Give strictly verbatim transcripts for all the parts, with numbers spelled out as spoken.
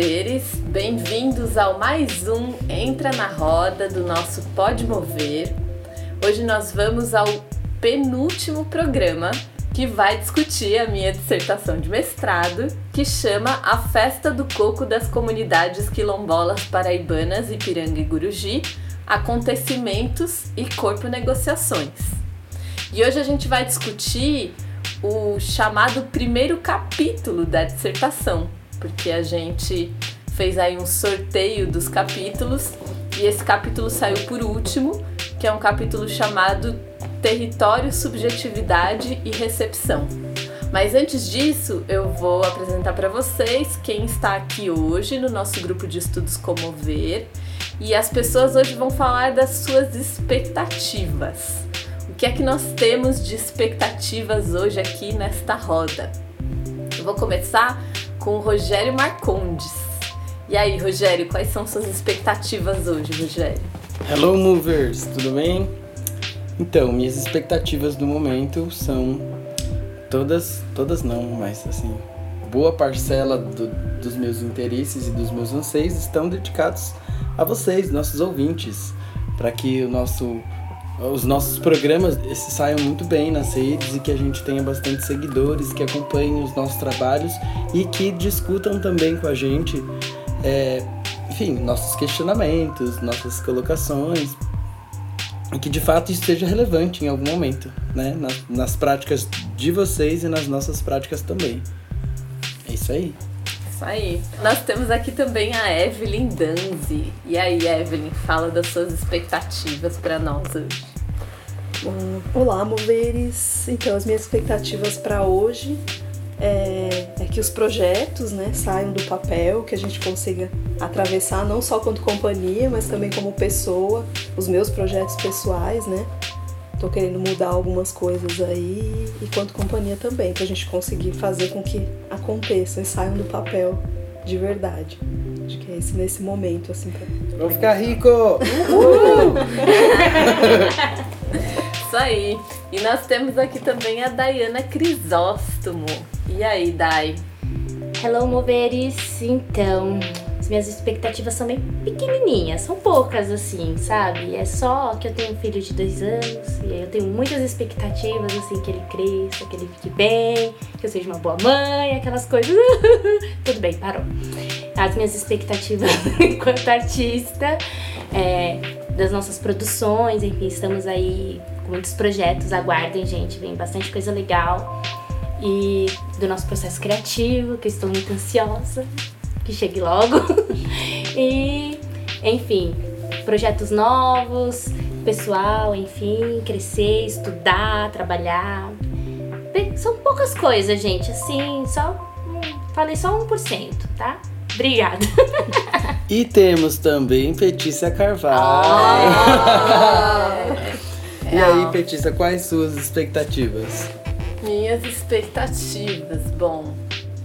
Moveres, bem-vindos ao mais um Entra na Roda do nosso Pode Mover. Hoje nós vamos ao penúltimo programa que vai discutir a minha dissertação de mestrado, que chama A Festa do Coco das Comunidades Quilombolas Paraibanas, Ipiranga e Guruji, Acontecimentos e Corpo Negociações. E hoje a gente vai discutir o chamado primeiro capítulo da dissertação, porque a gente fez aí um sorteio dos capítulos e esse capítulo saiu por último, que é um capítulo chamado Território, Subjetividade e Recepção. Mas antes disso, eu vou apresentar para vocês quem está aqui hoje no nosso grupo de estudos Como Ver, e as pessoas hoje vão falar das suas expectativas. O que é que nós temos de expectativas hoje aqui nesta roda? Eu vou começar com o Rogério Marcondes. E aí, Rogério, quais são suas expectativas hoje, Rogério? Hello, Movers! Tudo bem? Então, minhas expectativas do momento são todas, todas não, mas assim, boa parcela do, dos meus interesses e dos meus anseios estão dedicados a vocês, nossos ouvintes, para que o nosso... os nossos programas saiam muito bem nas redes e que a gente tenha bastante seguidores que acompanhem os nossos trabalhos e que discutam também com a gente, é, enfim, nossos questionamentos, nossas colocações e que de fato isso seja relevante em algum momento, né? Nas, nas práticas de vocês e nas nossas práticas também. É isso aí. Isso aí. Nós temos aqui também a Evelyn Danzi. E aí, Evelyn, fala das suas expectativas para nós hoje. Hum, olá, moveres. Então, as minhas expectativas para hoje é, é que os projetos, né, saiam do papel, que a gente consiga atravessar não só quanto companhia, mas também como pessoa, os meus projetos pessoais, né? Tô querendo mudar algumas coisas aí e quanto companhia também, pra gente conseguir fazer com que aconteçam e saiam do papel de verdade. Acho que é isso nesse momento, assim. Pra... Vou ficar rico! Uhul! Isso aí. E nós temos aqui também a Dayana Crisóstomo. E aí, Day? Hello, moveres! Então... minhas expectativas são bem pequenininhas, são poucas assim, sabe? É só que eu tenho um filho de dois anos e aí eu tenho muitas expectativas, assim, que ele cresça, que ele fique bem, que eu seja uma boa mãe, aquelas coisas. Tudo bem, parou. As minhas expectativas enquanto artista, é, das nossas produções, enfim, estamos aí com muitos projetos, aguardem, gente, vem bastante coisa legal. E do nosso processo criativo, que eu estou muito ansiosa. Que chegue logo. E, enfim, projetos novos, pessoal, enfim, crescer, estudar, trabalhar. São poucas coisas, gente, assim, só. Falei só um por cento, tá? Obrigada. E temos também Letícia Carvalho. Oh! E aí, Letícia, quais suas expectativas? Minhas expectativas, bom.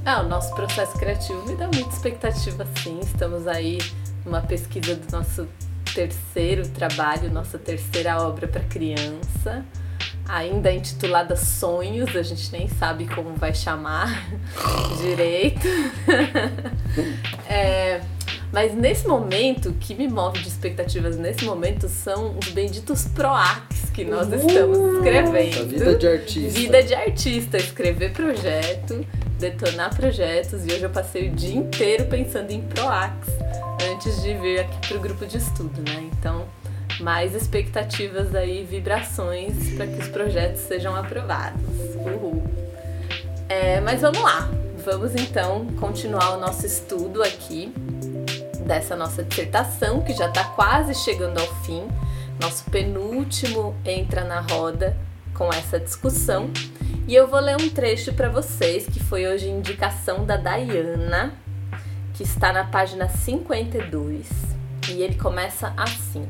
Ah, o nosso processo criativo me dá muita expectativa, sim. Estamos aí numa pesquisa do nosso terceiro trabalho, nossa terceira obra para criança, ainda intitulada Sonhos, a gente nem sabe como vai chamar direito. É, mas nesse momento, o que me move de expectativas nesse momento são os benditos PROACs que nós uh, estamos escrevendo. Vida de artista. Vida de artista, escrever projeto, detonar projetos, e hoje eu passei o dia inteiro pensando em PROACs antes de vir aqui pro grupo de estudo, né? Então, mais expectativas aí, vibrações para que os projetos sejam aprovados. Uhul! É, mas vamos lá, vamos então continuar o nosso estudo aqui dessa nossa dissertação, que já está quase chegando ao fim. Nosso penúltimo Entra na Roda com essa discussão. E eu vou ler um trecho para vocês, que foi hoje indicação da Dayana, que está na página cinquenta e dois, e ele começa assim.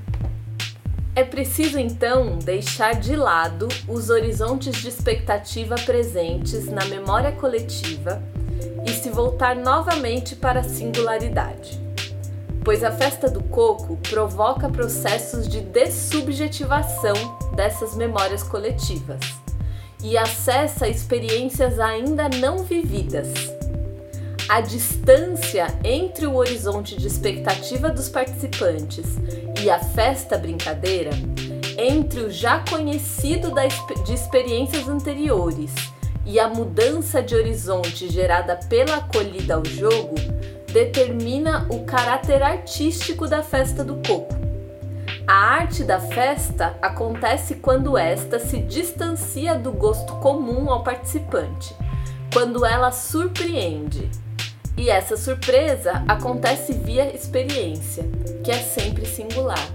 É preciso, então, deixar de lado os horizontes de expectativa presentes na memória coletiva e se voltar novamente para a singularidade, pois a festa do coco provoca processos de dessubjetivação dessas memórias coletivas e acessa experiências ainda não vividas. a distância entre o horizonte de expectativa dos participantes e a festa-brincadeira, entre o já conhecido da, de experiências anteriores e a mudança de horizonte gerada pela acolhida ao jogo, determina o caráter artístico da festa do coco. A arte da festa acontece quando esta se distancia do gosto comum ao participante, quando ela surpreende. E essa surpresa acontece via experiência, que é sempre singular.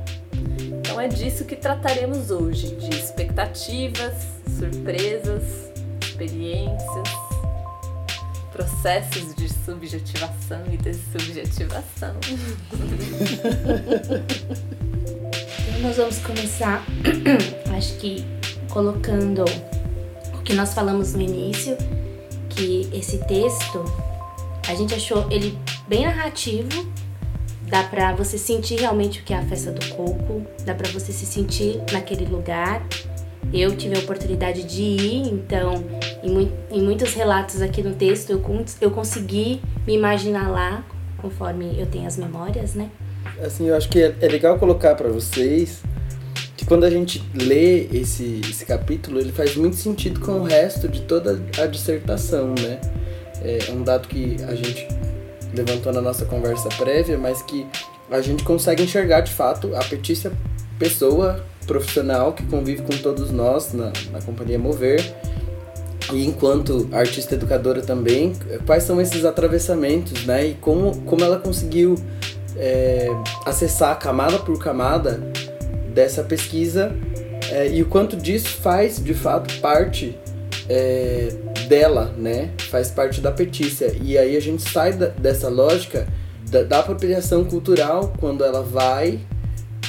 Então é disso que trataremos hoje, de expectativas, surpresas, experiências, processos de subjetivação e dessubjetivação. Nós vamos começar, acho que colocando o que nós falamos no início, que esse texto, a gente achou ele bem narrativo, dá pra você sentir realmente o que é a festa do coco, dá pra você se sentir naquele lugar. Eu tive a oportunidade de ir, então, em, em muitos relatos aqui no texto, eu, eu consegui me imaginar lá, conforme eu tenho as memórias, né? Assim, eu acho que é legal colocar para vocês que quando a gente lê esse, esse capítulo, ele faz muito sentido com o resto de toda a dissertação, né? É um dado que a gente levantou na nossa conversa prévia, mas que a gente consegue enxergar de fato a Letícia, pessoa profissional que convive com todos nós na, na companhia Mover, e enquanto artista educadora também, quais são esses atravessamentos, né? E como, como ela conseguiu É, acessar camada por camada dessa pesquisa, é, e o quanto disso faz de fato parte é, dela, né? Faz parte da Letícia. E aí a gente sai da, dessa lógica da, da apropriação cultural quando ela vai,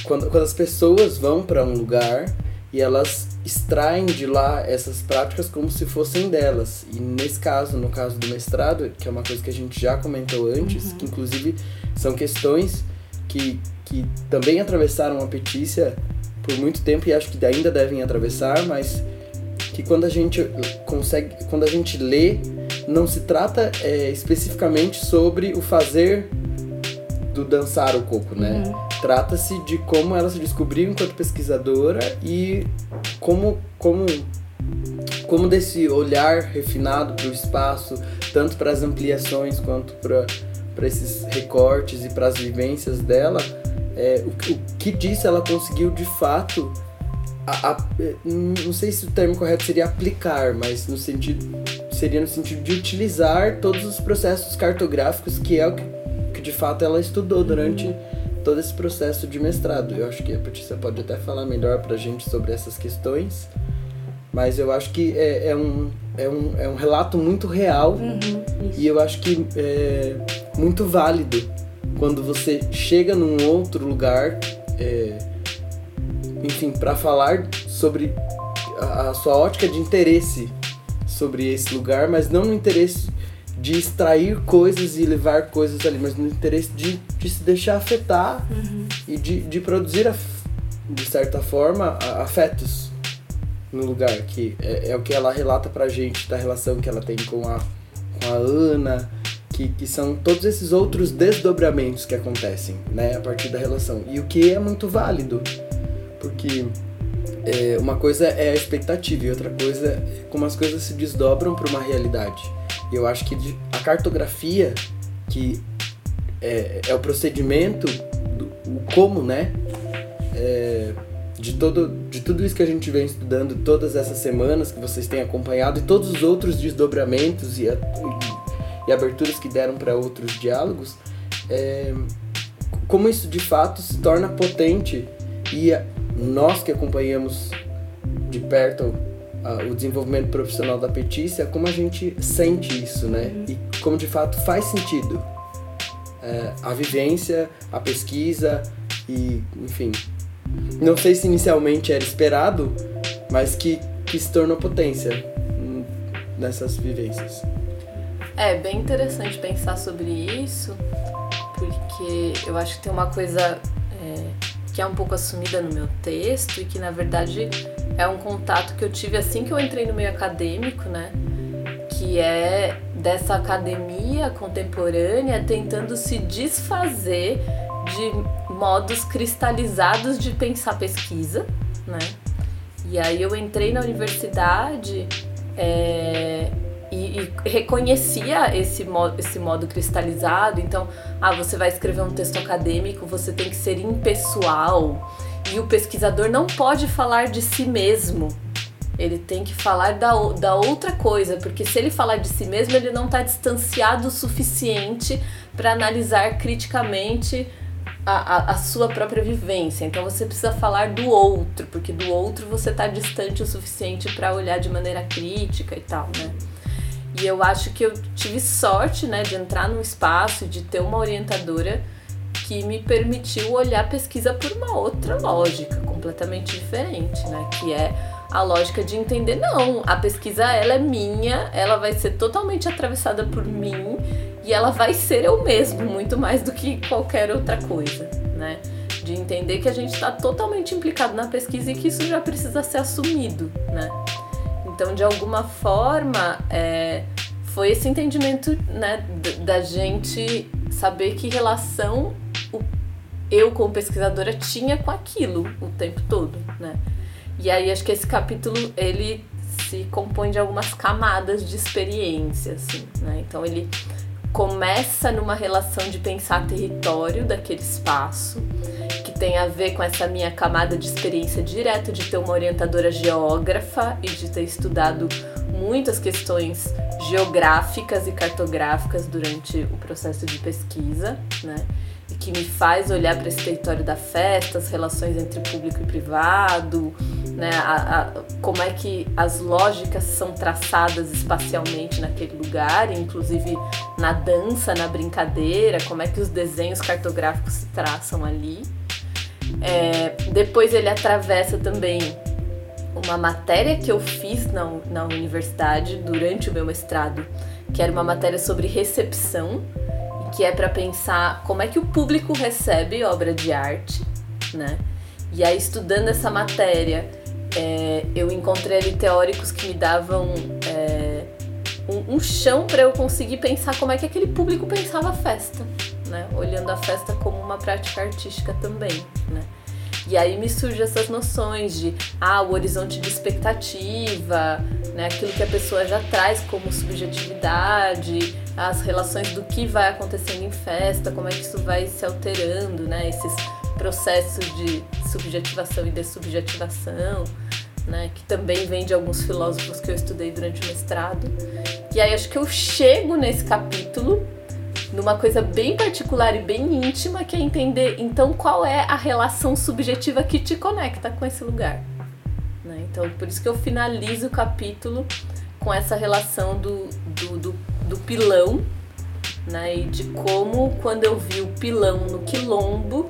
quando, quando as pessoas vão para um lugar e elas extraem de lá essas práticas como se fossem delas. E nesse caso, no caso do mestrado, que é uma coisa que a gente já comentou antes, uhum. que inclusive são questões que, que também atravessaram a Letícia por muito tempo e acho que ainda devem atravessar, mas que quando a gente consegue, quando a gente lê, não se trata é, especificamente sobre o fazer do dançar o coco, né? Uhum. Trata-se de como ela se descobriu enquanto pesquisadora e como, como, como desse olhar refinado para o espaço, tanto para as ampliações quanto para esses recortes e para as vivências dela, é, o, o que disso ela conseguiu de fato, a, a, não sei se o termo correto seria aplicar, mas no sentido, seria no sentido de utilizar todos os processos cartográficos, que é o que, que de fato ela estudou durante... Uhum. todo esse processo de mestrado. Eu acho que a Letícia pode até falar melhor pra gente sobre essas questões, mas eu acho que é, é, um, é, um, é um relato muito real, uhum, e eu acho que é muito válido quando você chega num outro lugar, é, enfim, pra falar sobre a, a sua ótica de interesse sobre esse lugar, mas não no interesse de extrair coisas e levar coisas ali, mas no interesse de, de se deixar afetar, uhum. e de, de produzir, a, de certa forma, afetos no lugar, que é, é o que ela relata pra gente da relação que ela tem com a, com a Ana, que, que são todos esses outros desdobramentos que acontecem, né, a partir da relação. E o que é muito válido, porque é, uma coisa é a expectativa e outra coisa é como as coisas se desdobram pra uma realidade. Eu acho que a cartografia, que é, é o procedimento, do, o como, né? É, de, todo, de tudo isso que a gente vem estudando todas essas semanas, que vocês têm acompanhado, e todos os outros desdobramentos e, a, e, e aberturas que deram para outros diálogos, é, como isso de fato se torna potente. E a, nós que acompanhamos de perto o desenvolvimento profissional da Letícia, como a gente sente isso, né? Uhum. E como de fato faz sentido é, a vivência, a pesquisa e, enfim, não sei se inicialmente era esperado, mas que, que se tornou potência nessas vivências. É bem interessante pensar sobre isso, porque eu acho que tem uma coisa é, que é um pouco assumida no meu texto e que, na verdade, é um contato que eu tive assim que eu entrei no meio acadêmico, né? que é dessa academia contemporânea tentando se desfazer de modos cristalizados de pensar pesquisa, né? E aí eu entrei na universidade é, e, e reconhecia esse modo, esse modo cristalizado. Então, ah, você vai escrever um texto acadêmico, você tem que ser impessoal. E o pesquisador não pode falar de si mesmo. Ele tem que falar da, da outra coisa, porque se ele falar de si mesmo, ele não está distanciado o suficiente para analisar criticamente a, a, a sua própria vivência. Então você precisa falar do outro, porque do outro você está distante o suficiente para olhar de maneira crítica e tal, né? E eu acho que eu tive sorte, né, de entrar num espaço, de ter uma orientadora que me permitiu olhar a pesquisa por uma outra lógica, completamente diferente, né? Que é a lógica de entender, não, a pesquisa ela é minha, ela vai ser totalmente atravessada por mim e ela vai ser eu mesmo, muito mais do que qualquer outra coisa, né? De entender que a gente está totalmente implicado na pesquisa e que isso já precisa ser assumido, né? Então, de alguma forma, é, foi esse entendimento, né, da gente saber que relação o, eu como pesquisadora tinha com aquilo o tempo todo, né? E aí acho que esse capítulo, ele se compõe de algumas camadas de experiência, assim, né? Então ele começa numa relação de pensar território daquele espaço, que tem a ver com essa minha camada de experiência direta de ter uma orientadora geógrafa e de ter estudado muitas questões geográficas e cartográficas durante o processo de pesquisa, né? E que me faz olhar para esse território da festa, as relações entre público e privado, né? a, a, como é que as lógicas são traçadas espacialmente naquele lugar, inclusive na dança, na brincadeira, como é que os desenhos cartográficos se traçam ali. É, depois ele atravessa também uma matéria que eu fiz na, na universidade durante o meu mestrado, que era uma matéria sobre recepção, que é para pensar como é que o público recebe obra de arte, né? E aí, estudando essa matéria, é, eu encontrei ali teóricos que me davam é, um, um chão para eu conseguir pensar como é que aquele público pensava a festa, né? Olhando a festa como uma prática artística também, né? E aí me surgem essas noções de, ah, o horizonte de expectativa, né, aquilo que a pessoa já traz como subjetividade, as relações do que vai acontecendo em festa, como é que isso vai se alterando, né, esses processos de subjetivação e dessubjetivação, né, que também vem de alguns filósofos que eu estudei durante o mestrado. E aí acho que eu chego nesse capítulo numa coisa bem particular e bem íntima, que é entender, então, qual é a relação subjetiva que te conecta com esse lugar, né? Então, por isso que eu finalizo o capítulo com essa relação do, do, do, do pilão, né? E de como, quando eu vi o pilão no quilombo,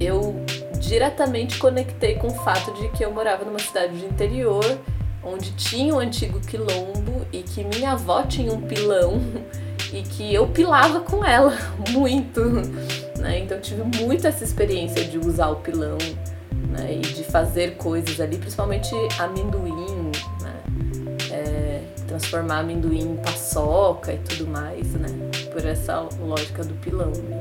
eu diretamente conectei com o fato de que eu morava numa cidade de interior, onde tinha um antigo quilombo e que minha avó tinha um pilão, e que eu pilava com ela muito, né? Então eu tive muito essa experiência de usar o pilão, né? E de fazer coisas ali, principalmente amendoim, né? É, transformar amendoim em paçoca e tudo mais, né? Por essa lógica do pilão, né?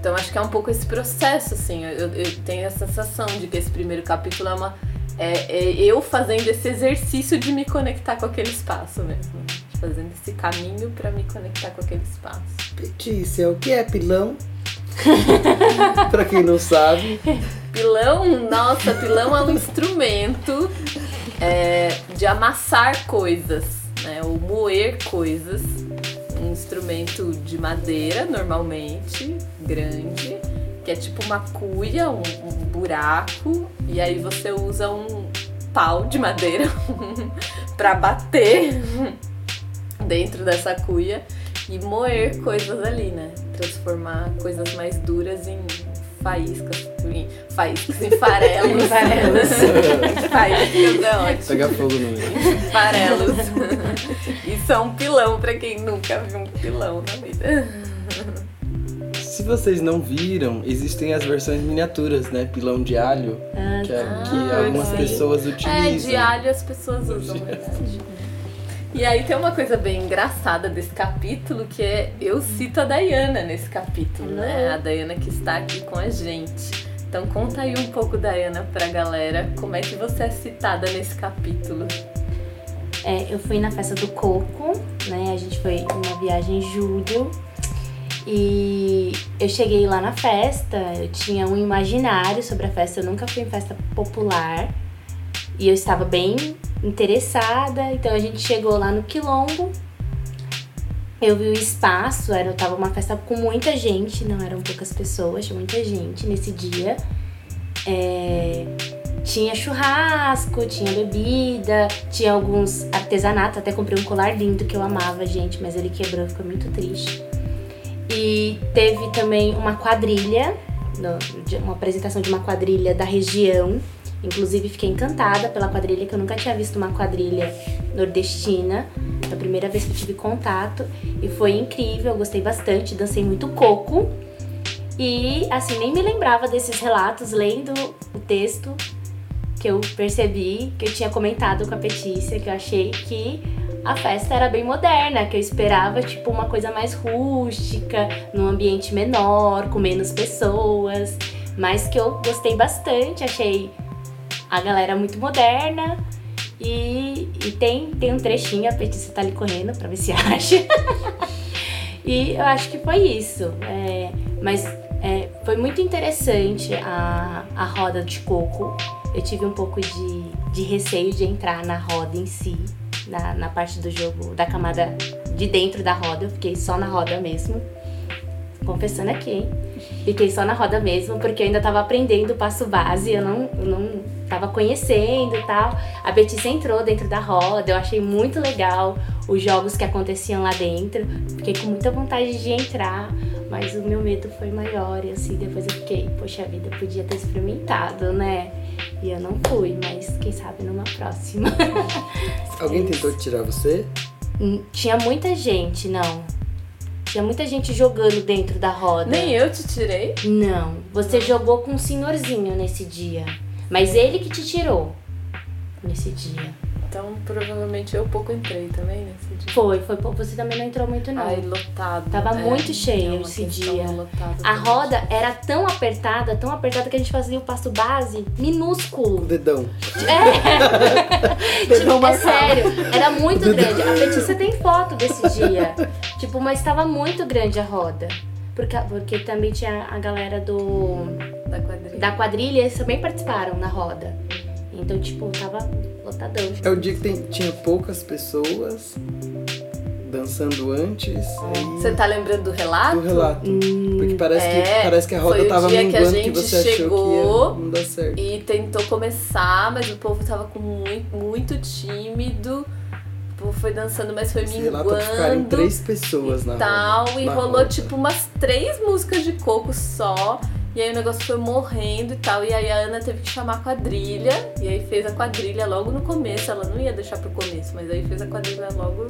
Então acho que é um pouco esse processo, assim. Eu, eu tenho a sensação de que esse primeiro capítulo é, uma, é, é eu fazendo esse exercício de me conectar com aquele espaço mesmo, fazendo esse caminho para me conectar com aquele espaço. Letícia, o que é pilão? Para quem não sabe. Pilão, nossa, pilão é um instrumento é, de amassar coisas, né, ou moer coisas. Um instrumento de madeira, normalmente, grande, que é tipo uma cuia, um, um buraco, e aí você usa um pau de madeira para bater dentro dessa cuia e moer coisas ali, né? Transformar coisas mais duras em faíscas, em faíscas, em farelos. farelos. faíscas é ótimo. Pega fogo no meio. Farelos. Isso é um pilão, pra quem nunca viu um pilão na vida. Se vocês não viram, existem as versões miniaturas, né? Pilão de alho, ah, que, ah, que algumas sim. pessoas utilizam. É, de alho as pessoas usam, na verdade. E aí tem uma coisa bem engraçada desse capítulo, que é, eu cito a Dayana nesse capítulo, Não. né? A Dayana que está aqui com a gente. Então conta aí um pouco, Dayana, pra galera, como é que você é citada nesse capítulo. É, eu fui na festa do Coco, né? A gente foi numa viagem em julho. E eu cheguei lá na festa, eu tinha um imaginário sobre a festa, eu nunca fui em festa popular. E eu estava bem interessada, então a gente chegou lá no Quilombo, eu vi o espaço, era, tava uma festa com muita gente, não eram poucas pessoas, tinha muita gente nesse dia. É, tinha churrasco, tinha bebida, tinha alguns artesanatos, até comprei um colar lindo que eu amava, gente, mas ele quebrou, ficou muito triste. E teve também uma quadrilha, uma apresentação de uma quadrilha da região. Inclusive, fiquei encantada pela quadrilha, que eu nunca tinha visto uma quadrilha nordestina. Foi a primeira vez que eu tive contato e foi incrível, eu gostei bastante, dancei muito coco. E, assim, nem me lembrava desses relatos, lendo o texto, que eu percebi, que eu tinha comentado com a Letícia, que eu achei que a festa era bem moderna, que eu esperava, tipo, uma coisa mais rústica, num ambiente menor, com menos pessoas, mas que eu gostei bastante, achei a galera muito moderna e, e tem, tem um trechinho, a Letícia tá ali correndo pra ver se acha. E eu acho que foi isso. É, mas é, foi muito interessante a, a roda de coco. Eu tive um pouco de, de receio de entrar na roda em si, na, na parte do jogo, da camada de dentro da roda. Eu fiquei só na roda mesmo. Confessando aqui, hein? Fiquei só na roda mesmo, porque eu ainda tava aprendendo o passo base, eu não, eu não tava conhecendo e tal. A Letícia entrou dentro da roda, eu achei muito legal os jogos que aconteciam lá dentro. Fiquei com muita vontade de entrar, mas o meu medo foi maior e assim, depois eu fiquei, poxa vida, eu podia ter experimentado, né? E eu não fui, mas quem sabe numa próxima. Alguém tentou tirar você? Tinha muita gente, não. Tinha muita gente jogando dentro da roda. Nem eu te tirei? Não. Você jogou com um senhorzinho nesse dia. Mas ele que te tirou nesse dia. Então, provavelmente, eu pouco entrei também nesse dia. Foi, foi pouco. Você também não entrou muito, não. Ai, lotado. Tava é, muito cheio esse dia. A roda era tão apertada, tão apertada, que a gente fazia o passo base minúsculo. O dedão. É. Dedão tipo, é sério. Era muito grande. A Letícia tem foto desse dia. Tipo, mas tava muito grande a roda. Porque, porque também tinha a galera do... Da quadrilha. Da quadrilha, eles também participaram na roda. Então, tipo, tava lotadão. É o dia que tem, tinha poucas pessoas dançando antes. Você aí... tá lembrando do relato? Do relato. Hum, porque parece, é, que, parece que a roda tava minguando, que a gente que você chegou, achou que ia não dar certo. E tentou começar, mas o povo tava com muito, muito tímido. Foi dançando, mas foi minguando. Ficaram três pessoas na tal, roda, e na rolou roda. Tipo umas três músicas de coco só. E aí o negócio foi morrendo e tal. E aí a Ana teve que chamar a quadrilha. E aí fez a quadrilha logo no começo. Ela não ia deixar pro começo, mas aí fez a quadrilha logo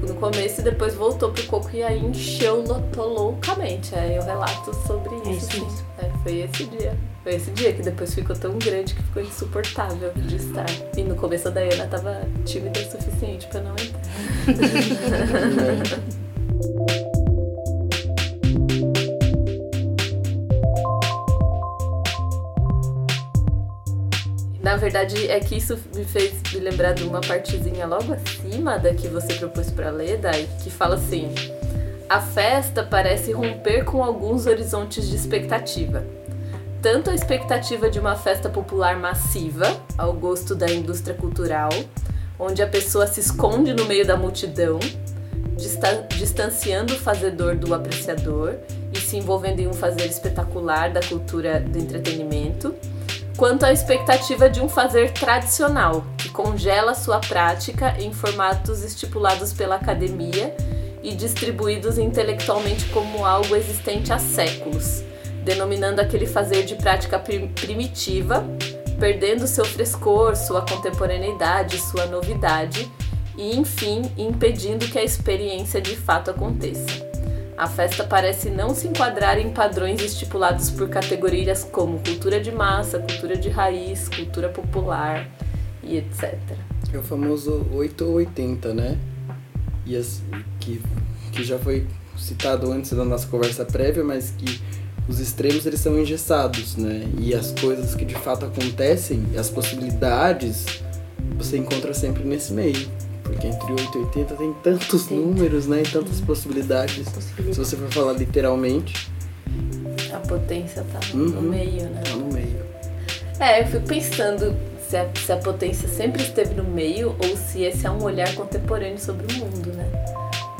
no começo. E depois voltou pro coco e aí encheu, lotou loucamente. Aí eu relato sobre isso. É isso. É, foi esse dia. Foi esse dia que depois ficou tão grande que ficou insuportável de estar. E no começo a Dayana tava tímida o suficiente pra não entrar. Na verdade é que isso me fez me lembrar de uma partezinha logo acima da que você propôs pra ler, Day, que fala assim: a festa parece romper com alguns horizontes de expectativa. Tanto a expectativa de uma festa popular massiva, ao gosto da indústria cultural, onde a pessoa se esconde no meio da multidão, distanciando o fazedor do apreciador e se envolvendo em um fazer espetacular da cultura do entretenimento, quanto à expectativa de um fazer tradicional, que congela sua prática em formatos estipulados pela academia e distribuídos intelectualmente como algo existente há séculos, denominando aquele fazer de prática primitiva, perdendo seu frescor, sua contemporaneidade, sua novidade e, enfim, impedindo que a experiência de fato aconteça. A festa parece não se enquadrar em padrões estipulados por categorias como cultura de massa, cultura de raiz, cultura popular e etcétera. É o famoso oito ou oitenta, né? E as, que, que já foi citado antes da nossa conversa prévia, mas que os extremos eles são engessados, né? E as coisas que de fato acontecem, as possibilidades, você encontra sempre nesse meio. Porque entre oito e oitenta tem tantos oitenta. Números, né? E tantas possibilidades. possibilidades. Se você for falar literalmente... A potência tá uhum. no meio, né? Tá no meio. É, eu fico pensando se a, se a potência sempre esteve no meio ou se esse é um olhar contemporâneo sobre o mundo, né?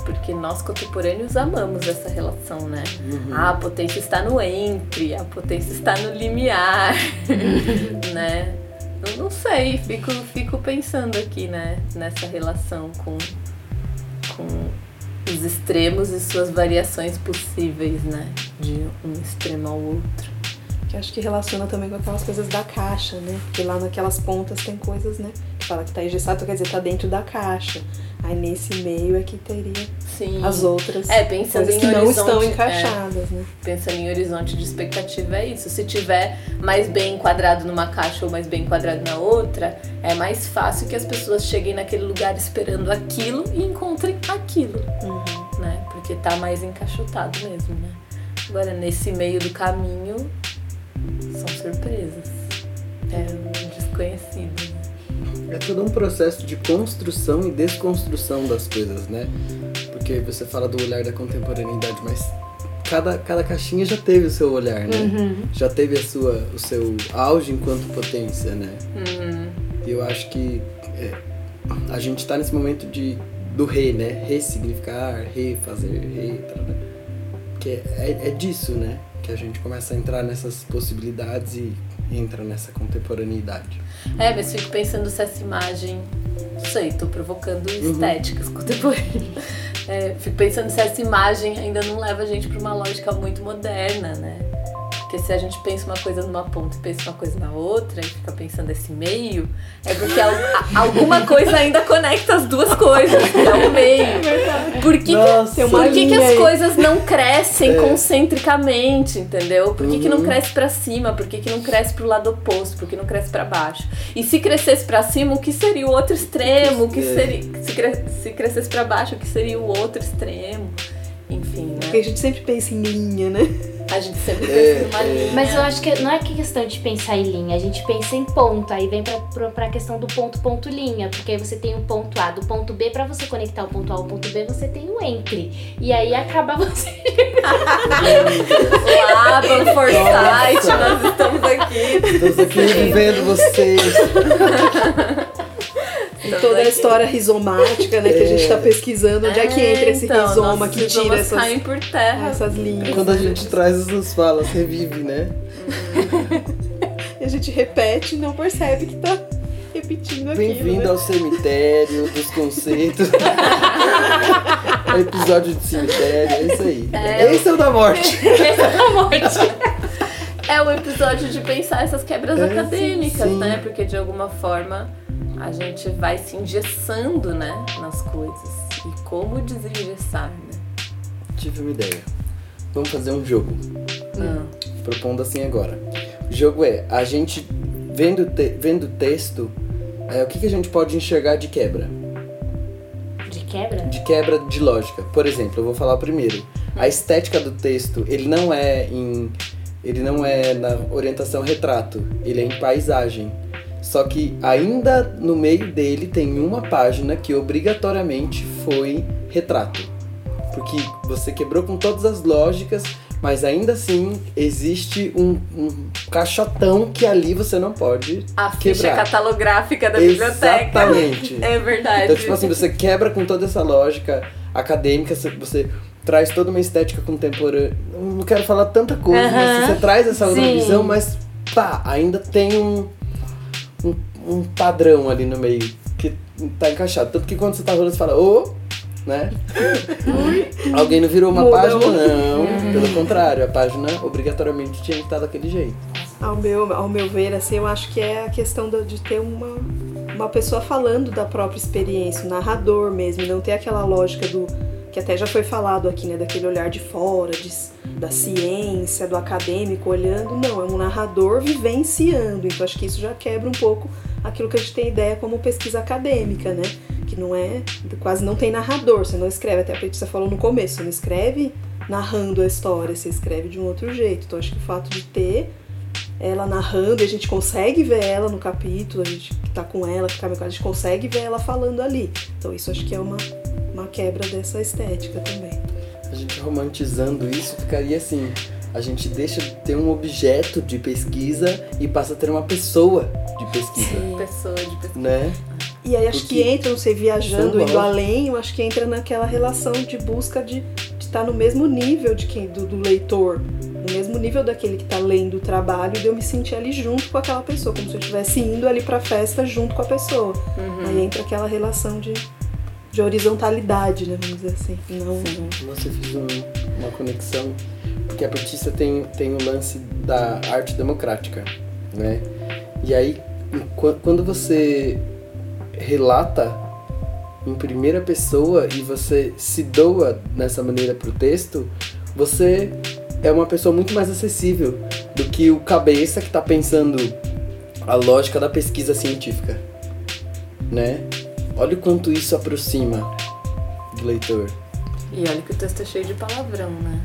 Porque nós, contemporâneos, amamos essa relação, né? Uhum. Ah, a potência está no entre, a potência está no limiar, uhum. né? Eu não sei, fico, fico pensando aqui, né? Nessa relação com, com os extremos e suas variações possíveis, né? De um extremo ao outro. Que acho que relaciona também com aquelas coisas da caixa, né? Porque lá naquelas pontas tem coisas, né? Que fala que tá engessado, quer dizer, tá dentro da caixa. Aí nesse meio é que teria Sim. as outras é, pensando coisas em que não estão encaixadas, é, né? Pensando em horizonte de expectativa é isso. Se tiver mais bem enquadrado numa caixa ou mais bem enquadrado na outra, é mais fácil que as pessoas cheguem naquele lugar esperando aquilo e encontrem aquilo, uhum. né? Porque tá mais encaixotado mesmo, né? Agora, nesse meio do caminho, são surpresas. É um desconhecido. É todo um processo de construção e desconstrução das coisas, né? Porque você fala do olhar da contemporaneidade, mas cada, cada caixinha já teve o seu olhar, né? Uhum. Já teve a sua, o seu auge enquanto potência, né? Uhum. E eu acho que é, a gente tá nesse momento de, do re, né? Ressignificar, refazer, re... Tal, né? Que é, é, é disso, né? Que a gente começa a entrar nessas possibilidades e entra nessa contemporaneidade. É, mas fico pensando se essa imagem... Não sei, tô provocando uhum. estéticas contemporâneas. É, fico pensando se essa imagem ainda não leva a gente para uma lógica muito moderna, né? Porque se a gente pensa uma coisa numa ponta e pensa uma coisa na outra e fica pensando esse meio, é porque a, alguma coisa ainda conecta as duas coisas, que é o meio. Por que, Nossa, que, por que, que as coisas não crescem é. concentricamente, entendeu? Por que, uhum. que não cresce pra cima? Por que, que não cresce pro lado oposto? Por que não cresce pra baixo? E se crescesse pra cima, o que seria o outro extremo? O que seria, se, cres, se crescesse pra baixo, o que seria o outro extremo? Enfim, né? Porque a gente sempre pensa em linha, né? A gente sempre pensa em uma linha. Mas eu acho que não é questão de pensar em linha, a gente pensa em ponto. Aí vem pra, pra, pra questão do ponto, ponto, linha. Porque aí você tem o ponto A do ponto B, pra você conectar o ponto A ao ponto B, você tem o entre. E aí acaba você... Olá, vamos forçar, nós estamos aqui. Estamos aqui vivendo vocês. E toda a história rizomática, né, é. que a gente tá pesquisando, onde é que entra esse então, rizoma que tira essas, caem por terra. essas linhas. Quando a gente traz essas falas, revive, né? E a gente repete e não percebe que tá repetindo aquilo. Bem-vindo né? ao cemitério dos conceitos. É episódio de cemitério, é isso aí. É. Esse é o da morte. Esse é o da morte. É o episódio de pensar essas quebras é, acadêmicas, sim, sim. né? Porque de alguma forma a gente vai se engessando, né? Nas coisas. E como desengessar, né? Tive uma ideia. Vamos fazer um jogo. Hum. Propondo assim agora. O jogo é, a gente vendo te- vendo o texto, é, o que, que a gente pode enxergar de quebra? De quebra? De quebra de lógica. Por exemplo, eu vou falar primeiro. Hum. A estética do texto, ele não é em... Ele não é na orientação retrato, ele é em paisagem. Só que ainda no meio dele tem uma página que obrigatoriamente foi retrato. Porque você quebrou com todas as lógicas, mas ainda assim existe um, um caixotão que ali você não pode A quebrar. A ficha catalográfica da biblioteca. Exatamente. É verdade. Então, tipo assim, você quebra com toda essa lógica acadêmica, você... traz toda uma estética contemporânea. Não quero falar tanta coisa, uhum. mas você traz essa outra Sim. visão, mas pá, ainda tem um, um, um padrão ali no meio que tá encaixado. Tanto que quando você tá rolando, você fala, ô, oh, né? Alguém não virou uma Mudou. página? Não, uhum. pelo contrário, a página obrigatoriamente tinha que estar daquele jeito. Ao meu, ao meu ver, assim, eu acho que é a questão de ter uma, uma pessoa falando da própria experiência, o narrador mesmo, não ter aquela lógica do... que até já foi falado aqui, né, daquele olhar de fora, de, da ciência, do acadêmico olhando, não, é um narrador vivenciando. Então acho que isso já quebra um pouco aquilo que a gente tem ideia como pesquisa acadêmica, né? Que não é, quase não tem narrador, você não escreve, até a Letícia falou no começo, você não escreve narrando a história, você escreve de um outro jeito. Então acho que o fato de ter ela narrando, a gente consegue ver ela no capítulo, a gente que tá com ela, que tá, a gente consegue ver ela falando ali. Então isso acho que é uma, uma quebra dessa estética também. A gente romantizando isso ficaria assim, a gente deixa de ter um objeto de pesquisa e passa a ter uma pessoa de pesquisa. Sim, pessoa de pesquisa. Né? E aí acho Porque que entra, não sei, viajando, indo além, eu acho que entra naquela relação de busca de estar no mesmo nível de quem, do, do leitor, no mesmo nível daquele que está lendo o trabalho, de eu me sentir ali junto com aquela pessoa, como se eu estivesse indo ali para a festa junto com a pessoa. Uhum. Aí entra aquela relação de, de horizontalidade, né, vamos dizer assim. Não, não. Você fez um, uma conexão, porque a petista tem, tem o lance da arte democrática, né? E aí, quando você relata em primeira pessoa e você se doa nessa maneira pro texto, você é uma pessoa muito mais acessível do que o cabeça que tá pensando a lógica da pesquisa científica, né? Olha o quanto isso aproxima do leitor. E olha que o texto é cheio de palavrão, né?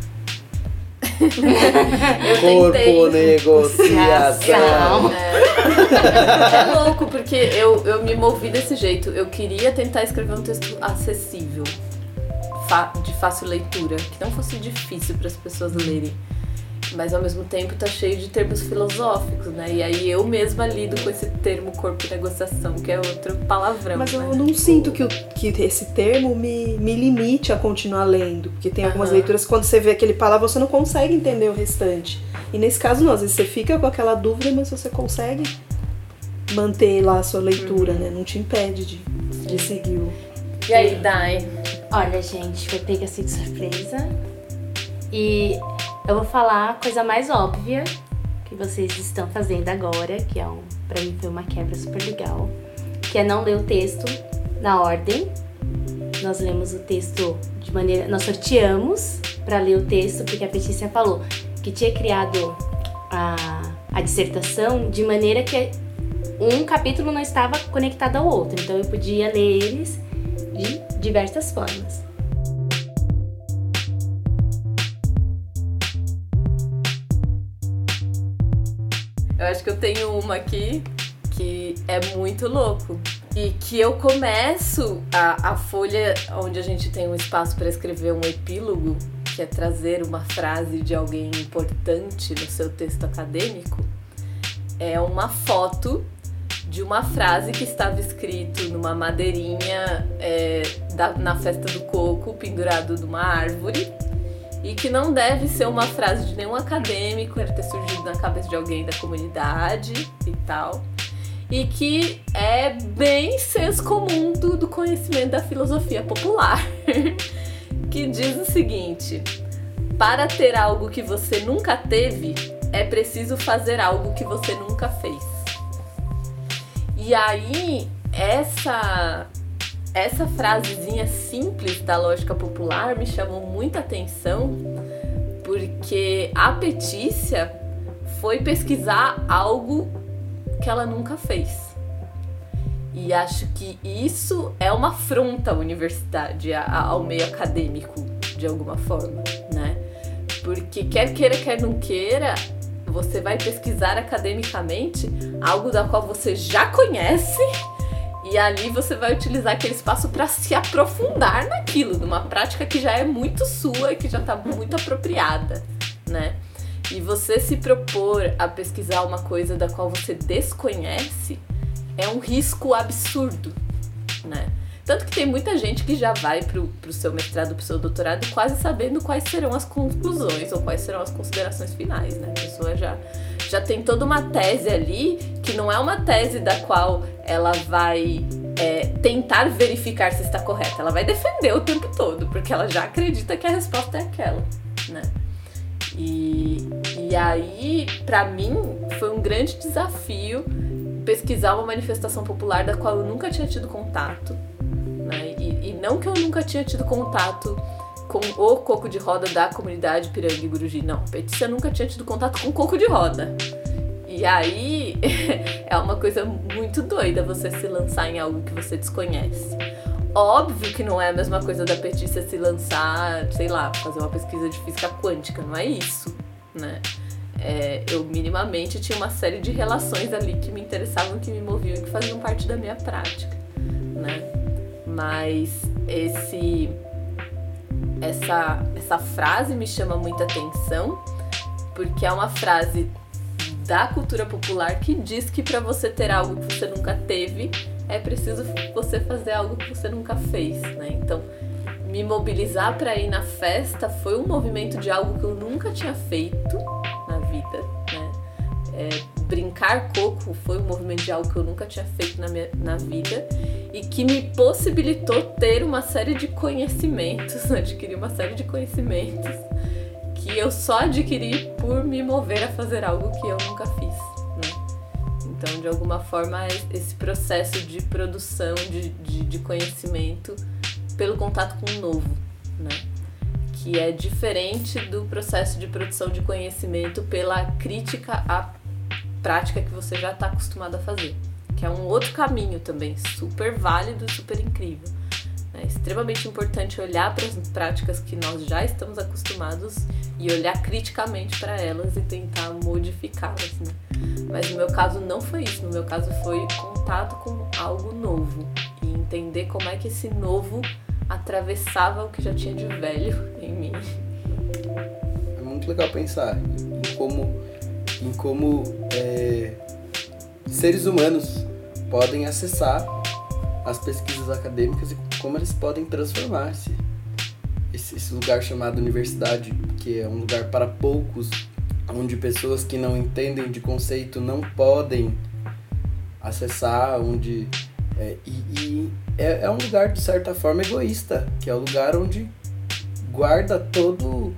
Corpo, negociação. É louco, porque eu, eu me movi desse jeito. Eu queria tentar escrever um texto acessível, de fácil leitura, que não fosse difícil para as pessoas lerem, mas ao mesmo tempo tá cheio de termos filosóficos, né? E aí eu mesma lido com esse termo corpo e negociação, que é outro palavrão. Mas eu né? não sinto que, o, que esse termo me, me limite a continuar lendo, porque tem algumas uhum. leituras que quando você vê aquele palavrão você não consegue entender o restante. E nesse caso não, às vezes você fica com aquela dúvida, mas você consegue manter lá a sua leitura, uhum. né? Não te impede de, de seguir o... E aí, Dai? Olha, gente, foi pega assim de surpresa e... eu vou falar a coisa mais óbvia que vocês estão fazendo agora, que é um, pra mim foi uma quebra super legal, que é não ler o texto na ordem. Nós lemos o texto de maneira... nós sorteamos pra ler o texto, porque a Letícia falou que tinha criado a, a dissertação de maneira que um capítulo não estava conectado ao outro, então eu podia ler eles de diversas formas. Eu acho que eu tenho uma aqui que é muito louco e que eu começo a, a folha onde a gente tem um espaço para escrever um epílogo, que é trazer uma frase de alguém importante no seu texto acadêmico, é uma foto de uma frase que estava escrito numa madeirinha é, da, na festa do coco, pendurado numa árvore, e que não deve ser uma frase de nenhum acadêmico, deve ter surgido na cabeça de alguém da comunidade e tal, e que é bem senso comum do, do conhecimento da filosofia popular, que diz o seguinte: para ter algo que você nunca teve, é preciso fazer algo que você nunca fez. E aí, essa... Essa frasezinha simples da lógica popular me chamou muita atenção, porque a Letícia foi pesquisar algo que ela nunca fez. E acho que isso é uma afronta à universidade, ao meio acadêmico, de alguma forma, né? Porque quer queira, quer não queira, você vai pesquisar academicamente algo da qual você já conhece. E ali você vai utilizar aquele espaço para se aprofundar naquilo, numa prática que já é muito sua e que já está muito apropriada, né? E você se propor a pesquisar uma coisa da qual você desconhece é um risco absurdo, né? Tanto que tem muita gente que já vai pro, pro seu mestrado, pro seu doutorado, quase sabendo quais serão as conclusões ou quais serão as considerações finais, né? A pessoa já, já tem toda uma tese ali, que não é uma tese da qual ela vai é, tentar verificar se está correta. Ela vai defender o tempo todo, porque ela já acredita que a resposta é aquela, né? E, e aí, pra mim, foi um grande desafio pesquisar uma manifestação popular da qual eu nunca tinha tido contato. Né? E, e não que eu nunca tinha tido contato com o coco de roda da comunidade Piranga Guruji. Não, Letícia nunca tinha tido contato com coco de roda. E aí é uma coisa muito doida você se lançar em algo que você desconhece. Óbvio que não é a mesma coisa da Letícia se lançar, sei lá, fazer uma pesquisa de física quântica, não é isso, né? É, eu minimamente tinha uma série de relações ali que me interessavam, que me moviam e que faziam parte da minha prática, né? Mas esse, essa, essa frase me chama muita atenção, porque é uma frase da cultura popular que diz que para você ter algo que você nunca teve, é preciso você fazer algo que você nunca fez, né? Então, me mobilizar para ir na festa foi um movimento de algo que eu nunca tinha feito na vida, né? É, brincar coco foi um movimento de algo que eu nunca tinha feito na, minha, na vida e que me possibilitou ter uma série de conhecimentos, adquirir uma série de conhecimentos que eu só adquiri por me mover a fazer algo que eu nunca fiz, né? Então, de alguma forma, esse processo de produção de, de, de conhecimento pelo contato com o novo, né? Que é diferente do processo de produção de conhecimento pela crítica à prática que você já está acostumado a fazer, que é um outro caminho também, super válido e super incrível. É extremamente importante olhar para as práticas que nós já estamos acostumados e olhar criticamente para elas e tentar modificá-las, né? Mas no meu caso não foi isso, no meu caso foi contato com algo novo e entender como é que esse novo atravessava o que já tinha de velho em mim. É muito legal pensar em como, em como é, seres humanos podem acessar as pesquisas acadêmicas e como eles podem transformar-se. Esse, esse lugar chamado universidade, que é um lugar para poucos, onde pessoas que não entendem de conceito não podem acessar, onde é, e, e é, é um lugar, de certa forma, egoísta, que é o lugar onde guarda todo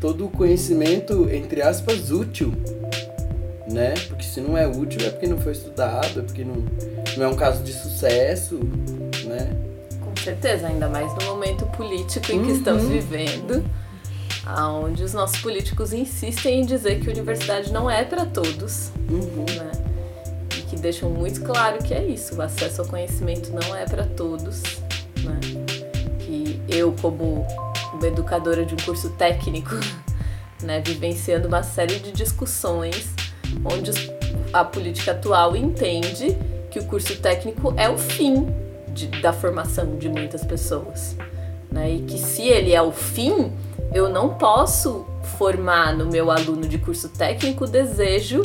todo o conhecimento, entre aspas, útil, né? Porque se não é útil é porque não foi estudado, é porque não, não é um caso de sucesso, né? Com certeza, ainda mais no momento político em que uhum. estamos vivendo, onde os nossos políticos insistem em dizer que a universidade não é para todos, uhum. né? E que deixam muito claro que é isso, o acesso ao conhecimento não é para todos, né? Que eu, como uma educadora de um curso técnico, né, vivenciando uma série de discussões onde a política atual entende que o curso técnico é o fim De, da formação de muitas pessoas, né? E que se ele é o fim, eu não posso formar no meu aluno de curso técnico o desejo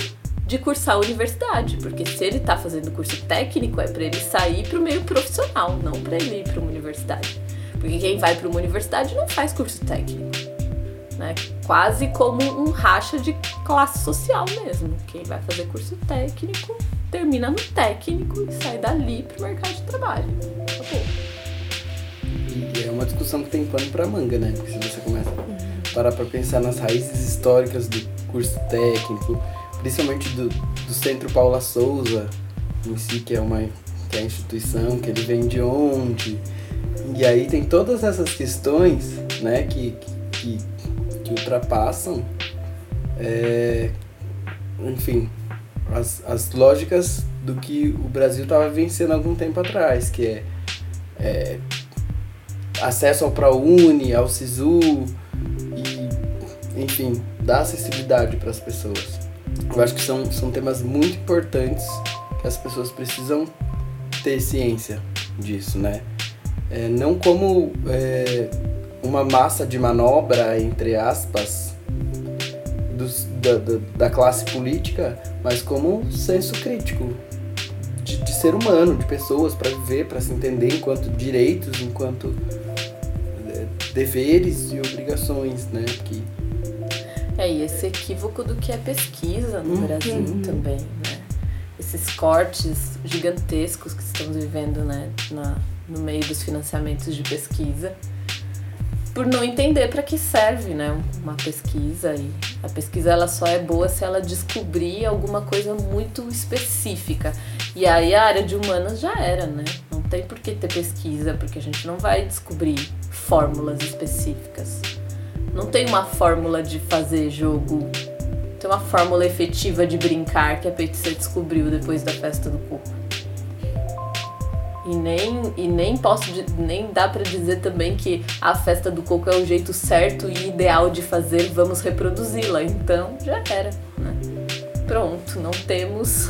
de cursar a universidade, porque se ele está fazendo curso técnico é para ele sair para o meio profissional, não para ele ir para uma universidade, porque quem vai para uma universidade não faz curso técnico, né? Quase como um racha de classe social mesmo, quem vai fazer curso técnico termina no técnico e sai dali pro mercado de trabalho. Acabou. E é uma discussão que tem pano pra manga, né? Porque se você começa a parar pra pensar nas raízes históricas do curso técnico, principalmente do, do Centro Paula Souza, em si, que é uma que é a instituição, que ele vem de onde. E aí tem todas essas questões, né, que, que, que ultrapassam, é, enfim, As, as lógicas do que o Brasil estava vencendo há algum tempo atrás, que é, é acesso ao ProUni, ao Sisu, e, enfim, dar acessibilidade para as pessoas. Eu acho que são, são temas muito importantes que as pessoas precisam ter ciência disso, né? É, não como é, uma massa de manobra, entre aspas, dos, da, da, da classe política, mas como senso crítico de, de ser humano, de pessoas, para viver, para se entender enquanto direitos, enquanto deveres e obrigações, né? Que... É, e esse equívoco do que é pesquisa no uhum. Brasil também, né? Esses cortes gigantescos que estamos vivendo, né? Na, no meio dos financiamentos de pesquisa, por não entender para que serve, né, uma pesquisa. E a pesquisa ela só é boa se ela descobrir alguma coisa muito específica. E aí a área de humanas já era, né? Não tem por que ter pesquisa, porque a gente não vai descobrir fórmulas específicas. Não tem uma fórmula de fazer jogo, tem uma fórmula efetiva de brincar que a Petiça descobriu depois da festa do corpo. E nem, e nem posso, nem dá pra dizer também que a festa do coco é o jeito certo e ideal de fazer, vamos reproduzi-la. Então, já era, né? Pronto, não temos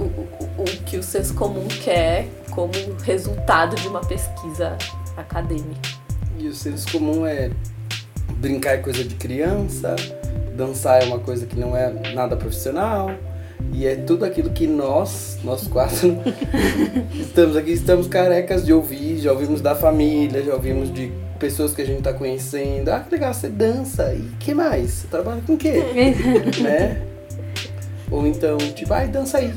o, o, o que o senso comum quer como resultado de uma pesquisa acadêmica. E o senso comum é brincar é coisa de criança, dançar é uma coisa que não é nada profissional. E é tudo aquilo que nós, nós quatro, estamos aqui, estamos carecas de ouvir, já ouvimos da família, já ouvimos de pessoas que a gente tá conhecendo. Ah, que legal, você dança, e que mais? Você trabalha com o quê? Né? Ou então, tipo, ai, ah, dança aí.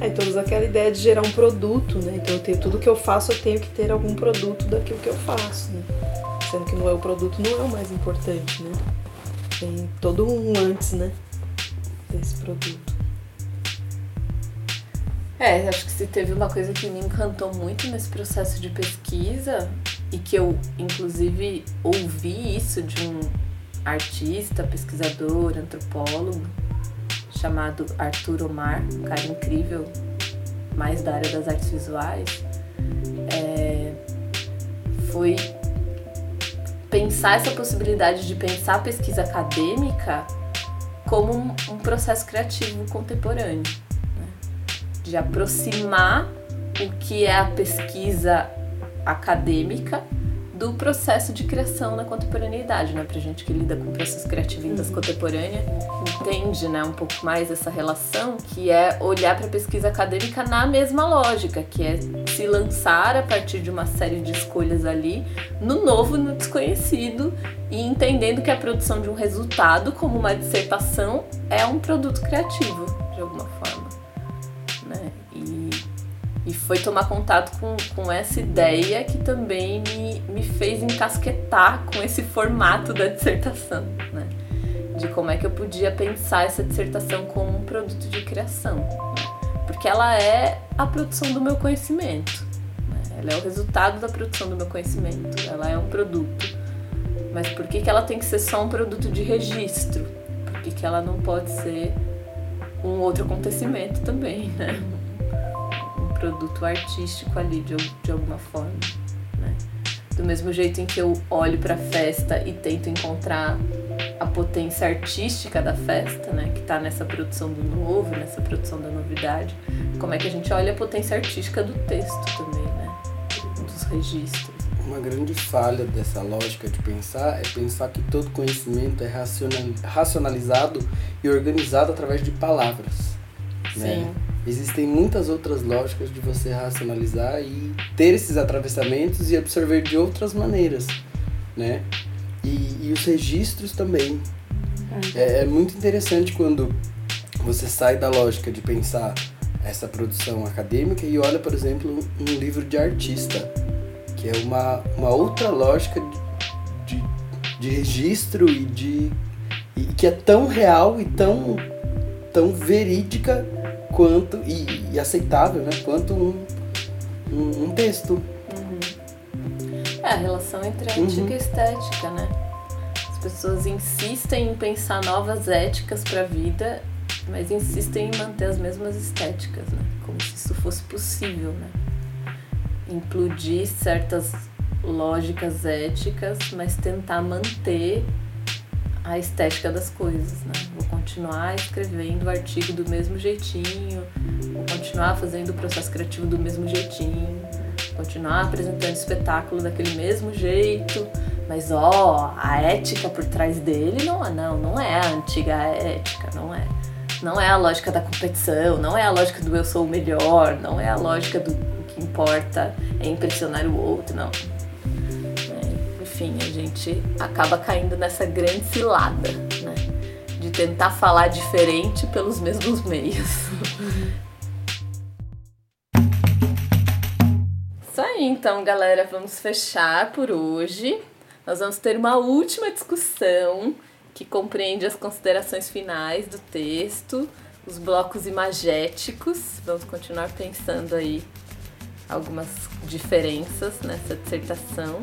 É, então, aquela ideia de gerar um produto, né? Então, eu tenho, tudo que eu faço, eu tenho que ter algum produto daquilo que eu faço, né? Sendo que não é o produto, não é o mais importante, né? Tem todo um antes, né? Desse produto. É, acho que se teve uma coisa que me encantou muito nesse processo de pesquisa e que eu, inclusive, ouvi isso de um artista, pesquisador, antropólogo chamado Arthur Omar, um cara incrível, mais da área das artes visuais, é, foi pensar essa possibilidade de pensar a pesquisa acadêmica como um, um processo criativo contemporâneo, de aproximar o que é a pesquisa acadêmica do processo de criação na contemporaneidade, né? Pra gente que lida com o processo criativo e das contemporâneas, entende, né, um pouco mais essa relação, que é olhar para a pesquisa acadêmica na mesma lógica, que é se lançar a partir de uma série de escolhas ali, no novo, no desconhecido, e entendendo que a produção de um resultado, como uma dissertação, é um produto criativo, de alguma forma. Né? E, e foi tomar contato com, com essa ideia que também me, me fez encasquetar com esse formato da dissertação, né? De como é que eu podia pensar essa dissertação como um produto de criação, né? Porque ela é a produção do meu conhecimento, né? Ela é o resultado da produção do meu conhecimento, ela é um produto. Mas por que que ela tem que ser só um produto de registro? Por que que ela não pode ser um outro acontecimento também, né? Um produto artístico ali, de, de alguma forma, né? Do mesmo jeito em que eu olho para a festa e tento encontrar a potência artística da festa, né? Que está nessa produção do novo, nessa produção da novidade. Como é que a gente olha a potência artística do texto também, né? Dos registros. Uma grande falha dessa lógica de pensar é pensar que todo conhecimento é racionalizado e organizado através de palavras, né? Sim. Existem muitas outras lógicas de você racionalizar e ter esses atravessamentos e absorver de outras maneiras, né? E, e os registros também. É, é muito interessante quando você sai da lógica de pensar essa produção acadêmica e olha, por exemplo, um livro de artista, que é uma, uma outra lógica de, de, de registro e, de, e que é tão real e tão, tão verídica quanto, e, e aceitável, né, quanto um, um, um texto. Uhum. É a relação entre ética uhum. e estética, né? As pessoas insistem em pensar novas éticas para a vida, mas insistem em manter as mesmas estéticas, né? Como se isso fosse possível, né? Implodir certas lógicas éticas, mas tentar manter a estética das coisas, né? Vou continuar escrevendo o artigo do mesmo jeitinho, vou continuar fazendo o processo criativo do mesmo jeitinho, vou continuar apresentando o espetáculo daquele mesmo jeito, mas ó, a ética por trás dele não, não, não é a antiga ética, não é. Não é a lógica da competição, não é a lógica do eu sou o melhor, não é a lógica do importa é impressionar o outro, não. É, enfim, a gente acaba caindo nessa grande cilada, né? De tentar falar diferente pelos mesmos meios. Isso aí, então, galera. Vamos fechar por hoje. Nós vamos ter uma última discussão que compreende as considerações finais do texto, os blocos imagéticos. Vamos continuar pensando aí algumas diferenças nessa dissertação.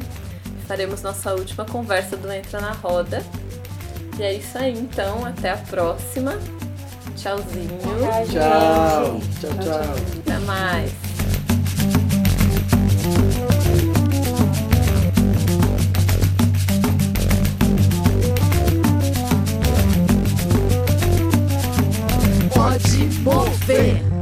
faremos nossa última conversa do Entra na Roda. E é isso aí, então. Até a próxima. Tchauzinho. Tchau, tchau, tchau. tchau. Até mais. Pode mover.